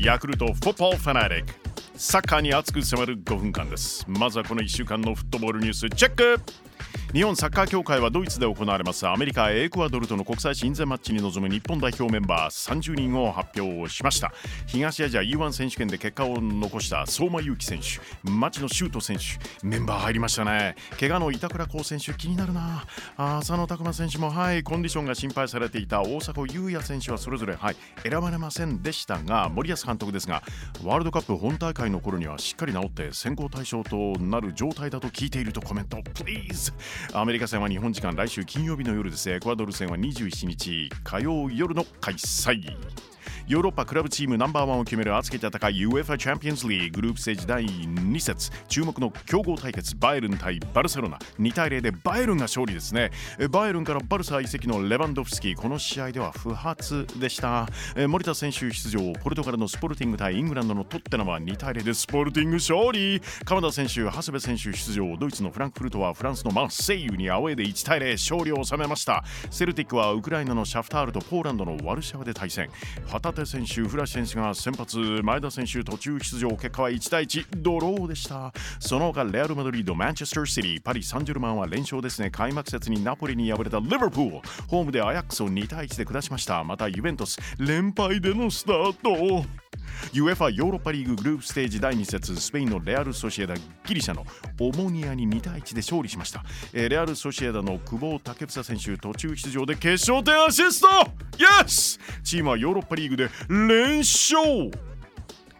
ヤクルトフットボールファナリック、サッカーに熱く迫る5分間です。まずはこの1週間のフットボールニュースチェック。日本サッカー協会はドイツで行われますアメリカ、エクアドルとの国際親善マッチに臨む日本代表メンバー30人を発表しました。東アジア U1 選手権で結果を残した相馬勇紀選手、町野修斗選手、メンバー入りましたね。怪我の板倉滉選手気になるな。浅野拓磨選手も、コンディションが心配されていた大迫勇也選手はそれぞれ、選ばれませんでしたが、森保監督ですが、ワールドカップ本大会の頃にはしっかり治って選考対象となる状態だと聞いているとコメント。Please!アメリカ戦は日本時間来週金曜日の夜です。エクアドル戦は27日火曜夜の開催。ヨーロッパクラブチームナンバーワンを決める熱き戦い UEFA チャンピオンズリーグ、グループステージ第2節、注目の強豪対決、バイエルン対バルセロナ、2対0でバイエルンが勝利ですね。バイエルンからバルサ移籍のレバンドフスキー、この試合では不発でした。森田選手出場。ポルトガルのスポルティング対イングランドのトッテナムは2対0でスポルティング勝利。鎌田選手、長谷部選手出場。ドイツのフランクフルトはフランスのマンセイユにアウェーで1対0勝利を収めました。セルティックはウクライナのシャフタールとポーランドのワルシャワで対戦。旗手選手、フラシ選手が先発、前田選手途中出場。結果は1対1ドローでした。その他レアルマドリード、マンチェスターシティ、パリサンジェルマンは連勝ですね。開幕節にナポリに敗れたリバプール、ホームでアヤックスを2対1で下しました。またユベントス連敗でのスタート。UEFA ヨーロッパリーグ、グループステージ第2節、スペインのレアル・ソシエダ、ギリシャのオモニアに2対1で勝利しました。レアル・ソシエダの久保建英選手途中出場で決勝点アシスト。Yes! チームはヨーロッパリーグで連勝。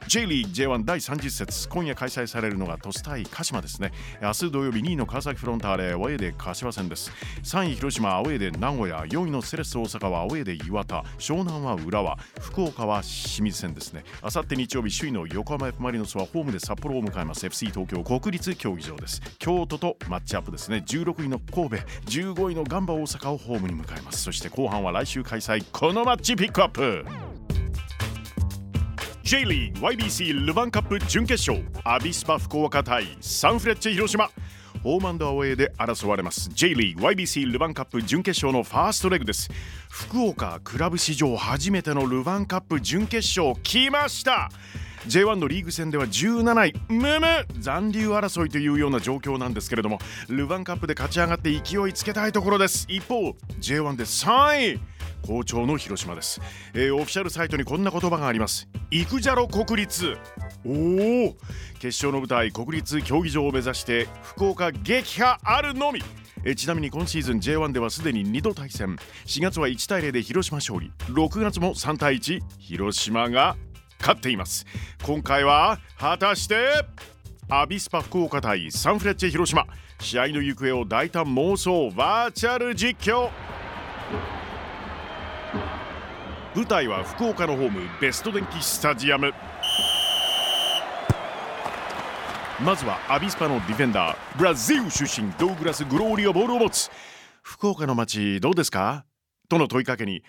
J リーグ J1 第30節、今夜開催されるのが鳥栖対鹿島ですね。明日土曜日、2位の川崎フロンターレ、アウェーで柏戦です。3位広島、アウェーで名古屋。4位のセレッソ大阪はアウェーで岩田。湘南は浦和、福岡は清水戦ですね。あさって日曜日、首位の横浜 F マリノスはホームで札幌を迎えます。 FC 東京国立競技場です。京都とマッチアップですね。16位の神戸、15位のガンバ大阪をホームに迎えます。そして後半は来週開催、このマッチピックアップ。J リーグ YBC ルヴァンカップ準決勝、アビスパ福岡対サンフレッチェ広島、ホーム&アウェーで争われます。 J リーグ YBC ルヴァンカップ準決勝のファーストレグです。福岡クラブ史上初めてのルヴァンカップ準決勝、来ました。J1 のリーグ戦では17位、残留争いというような状況なんですけれども、ルヴァンカップで勝ち上がって勢いつけたいところです。一方 J1 で3位、好調の広島です。オフィシャルサイトにこんな言葉があります。イクジャロ国立、決勝の舞台国立競技場を目指して福岡撃破あるのみ。ちなみに今シーズン J1 ではすでに2度対戦。4月は1対0で広島勝利、6月も3対1広島が勝っています。今回は果たしてアビスパ福岡対サンフレッチェ広島、試合の行方を大胆妄想バーチャル実況。舞台は福岡のホーム、ベスト電気スタジアム。まずはアビスパのディフェンダー、ブラジル出身ドーグラス・グローリがボールを持つ。福岡の街どうですかとの問いかけに、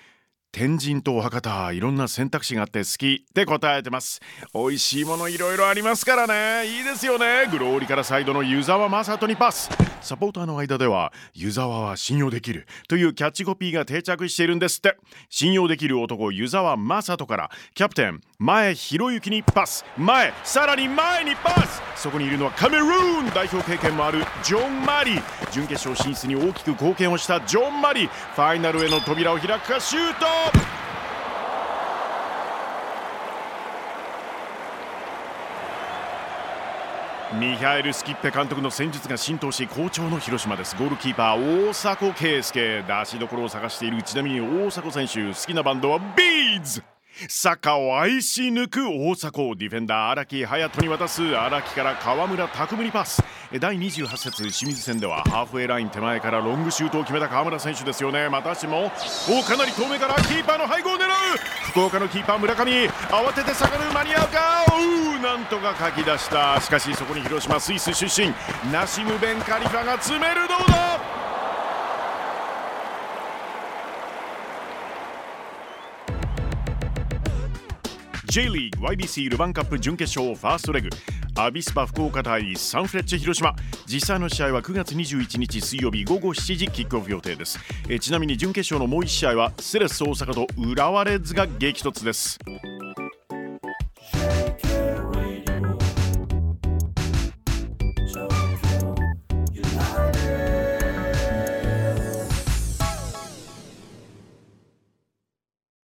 天神と博多、いろんな選択肢があって好きって答えてます。美味しいものいろいろありますからね、いいですよね。グローリからサイドの湯沢雅人にパス。サポーターの間では湯沢は信用できるというキャッチコピーが定着しているんですって。信用できる男湯沢雅人からキャプテン前博之にパス、前、さらに前にパス。そこにいるのはカメルーン代表経験もあるジョン・マリー。準決勝進出に大きく貢献をしたジョン・マリー、ファイナルへの扉を開くか、シュート。ミハエル・スキッペ監督の戦術が浸透し好調の広島です。ゴールキーパー大迫圭介、出しどころを探している。ちなみに大迫選手、好きなバンドはビーズ。サッカーを愛し抜く大迫をディフェンダー荒木隼人に渡す。荒木から川村拓夢にパス。第28節清水戦ではハーフウェイライン手前からロングシュートを決めた川村選手ですよね。またしてもかなり遠目からキーパーの背後を狙う。福岡のキーパー村上、慌てて下がる、間に合うか。なんとかかき出した。しかしそこに広島、スイス出身ナシム・ベンカリファが詰める。どうだ。J リーグ YBC ルヴァンカップ準決勝ファーストレグ、アビスパ福岡対サンフレッチェ広島。実際の試合は9月21日水曜日午後7時キックオフ予定です。ちなみに準決勝のもう1試合はセレッソ大阪と浦和レッズが激突です。